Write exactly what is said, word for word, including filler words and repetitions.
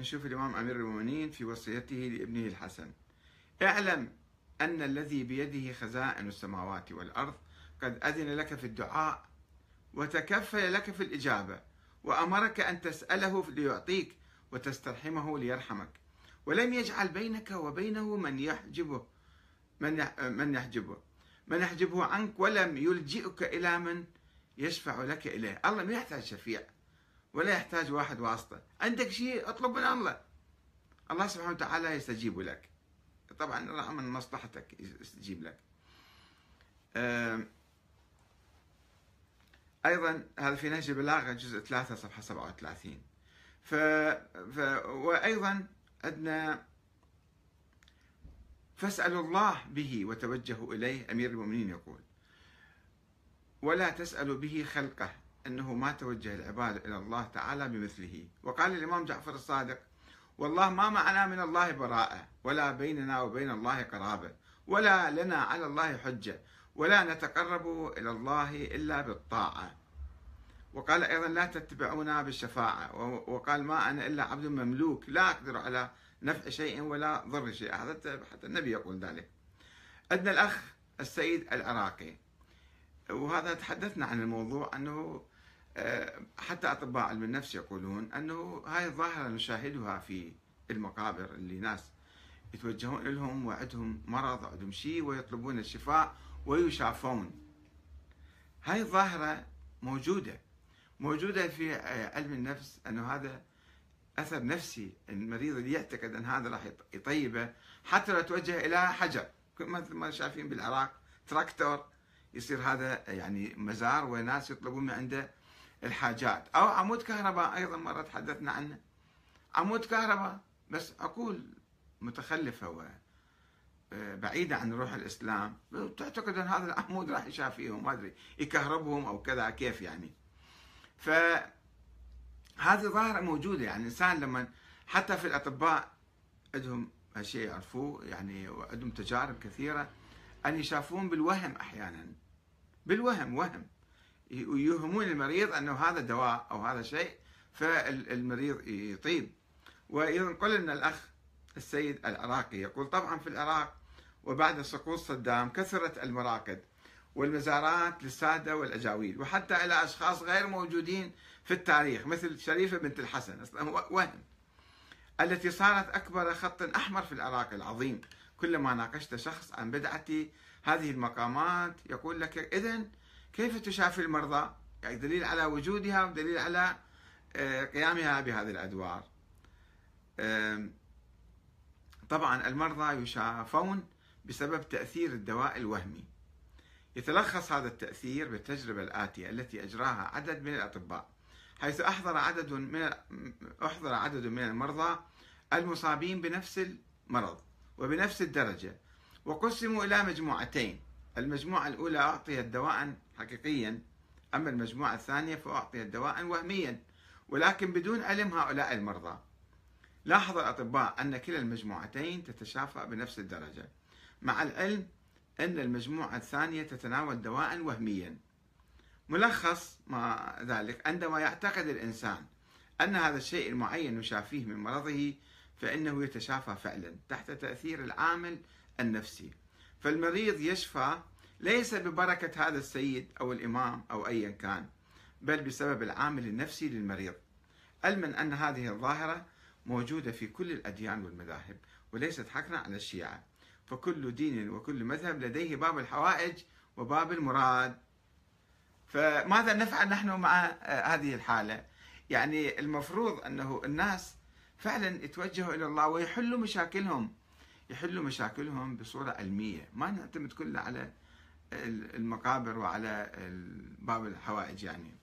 نشوف الإمام أمير المؤمنين في وصيته لابنه الحسن: اعلم أن الذي بيده خزائن السماوات والأرض قد أذن لك في الدعاء وتكفل لك في الإجابة، وأمرك أن تسأله ليعطيك وتسترحمه ليرحمك، ولم يجعل بينك وبينه من يحجبه من من يحجبه من يحجبه عنك، ولم يلجئك إلى من يشفع لك إليه. الله ما يحتاج شفيع ولا يحتاج واحد واسطة. عندك شيء اطلب من الله، الله سبحانه وتعالى يستجيب لك، طبعا رغم من مصلحتك يستجيب لك. أيضا هذا في نهج البلاغة جزء ثلاثة صفحة سبعة وثلاثين. ف... ف... وأيضا عندنا: فاسألوا الله به وتوجهوا إليه. أمير المؤمنين يقول: ولا تسألوا به خلقه، أنه ما توجه العباد إلى الله تعالى بمثله. وقال الإمام جعفر الصادق: والله ما معنا من الله براءة، ولا بيننا وبين الله قرابة، ولا لنا على الله حجة، ولا نتقرب إلى الله إلا بالطاعة. وقال أيضا: لا تتبعونا بالشفاعة. وقال: ما أنا إلا عبد مملوك، لا أقدر على نفع شيء ولا ضر شيء. حتى النبي يقول ذلك. أدنى الأخ السيد العراقي، وهذا تحدثنا عن الموضوع، أنه حتى أطباء علم النفس يقولون أنه هاي الظاهرة نشاهدها في المقابر، اللي ناس يتوجهون لهم وعندهم مرض وعندهم شيء ويطلبون الشفاء ويشافون. هاي الظاهرة موجودة موجودة في علم النفس، أنه هذا أثر نفسي. المريض اللي يعتقد أن هذا راح يطيبه حتى لو توجه إلى حجر، مثل ما شايفين بالعراق تراكتور، يصير هذا يعني مزار وناس يطلبون من عنده الحاجات. أو عمود كهرباء، أيضا مرة تحدثنا عنه، عمود كهرباء بس عقول متخلفة وبعيدة عن روح الإسلام تعتقد أن هذا العمود راح يشافيهم، ما أدري يكهربهم أو كذا كيف يعني. فهذه ظاهرة موجودة، يعني الإنسان لما حتى في الأطباء عندهم هالشيء يعرفوه، يعني وعندهم تجارب كثيرة أن يشافون بالوهم، أحيانا بالوهم، وهم يوهمون المريض أنه هذا دواء أو هذا شيء فالمريض يطيب. وينقل لنا الأخ السيد العراقي يقول: طبعا في العراق وبعد سقوط صدام كثرت المراقد والمزارات للسادة والأجاويل، وحتى إلى أشخاص غير موجودين في التاريخ مثل شريفة بنت الحسن، أصلا وهم، التي صارت أكبر خط أحمر في العراق العظيم. كلما ناقشت شخص عن بدعة هذه المقامات يقول لك: إذن كيف تشافي المرضى؟ يعني دليل على وجودها ودليل على قيامها بهذه الأدوار. طبعا المرضى يشافون بسبب تأثير الدواء الوهمي. يتلخص هذا التأثير بالتجربة الآتية التي أجراها عدد من الأطباء، حيث أحضر عدد من أحضر عدد من المرضى المصابين بنفس المرض وبنفس الدرجة، وقسموا إلى مجموعتين. المجموعة الأولى أعطيت دواء حقيقيا، أما المجموعة الثانية فأعطيت دواء وهميا، ولكن بدون علم هؤلاء المرضى. لاحظ الأطباء أن كلا المجموعتين تتشافى بنفس الدرجة، مع العلم أن المجموعة الثانية تتناول دواء وهميا. ملخص ما ذلك: عندما يعتقد الإنسان أن هذا الشيء المعين يشافيه من مرضه، فإنه يتشافى فعلا تحت تأثير العامل النفسي. فالمريض يشفى ليس ببركة هذا السيد أو الإمام أو أيا كان، بل بسبب العامل النفسي للمريض، علما أن هذه الظاهرة موجودة في كل الأديان والمذاهب، وليست حقنا على الشيعة، فكل دين وكل مذهب لديه باب الحوائج وباب المراد. فماذا نفعل نحن مع هذه الحالة؟ يعني المفروض أنه الناس فعلا يتوجهوا إلى الله ويحلوا مشاكلهم، يحلوا مشاكلهم بصورة علمية، ما نعتمد كله على المقابر وعلى باب الحوائج يعني.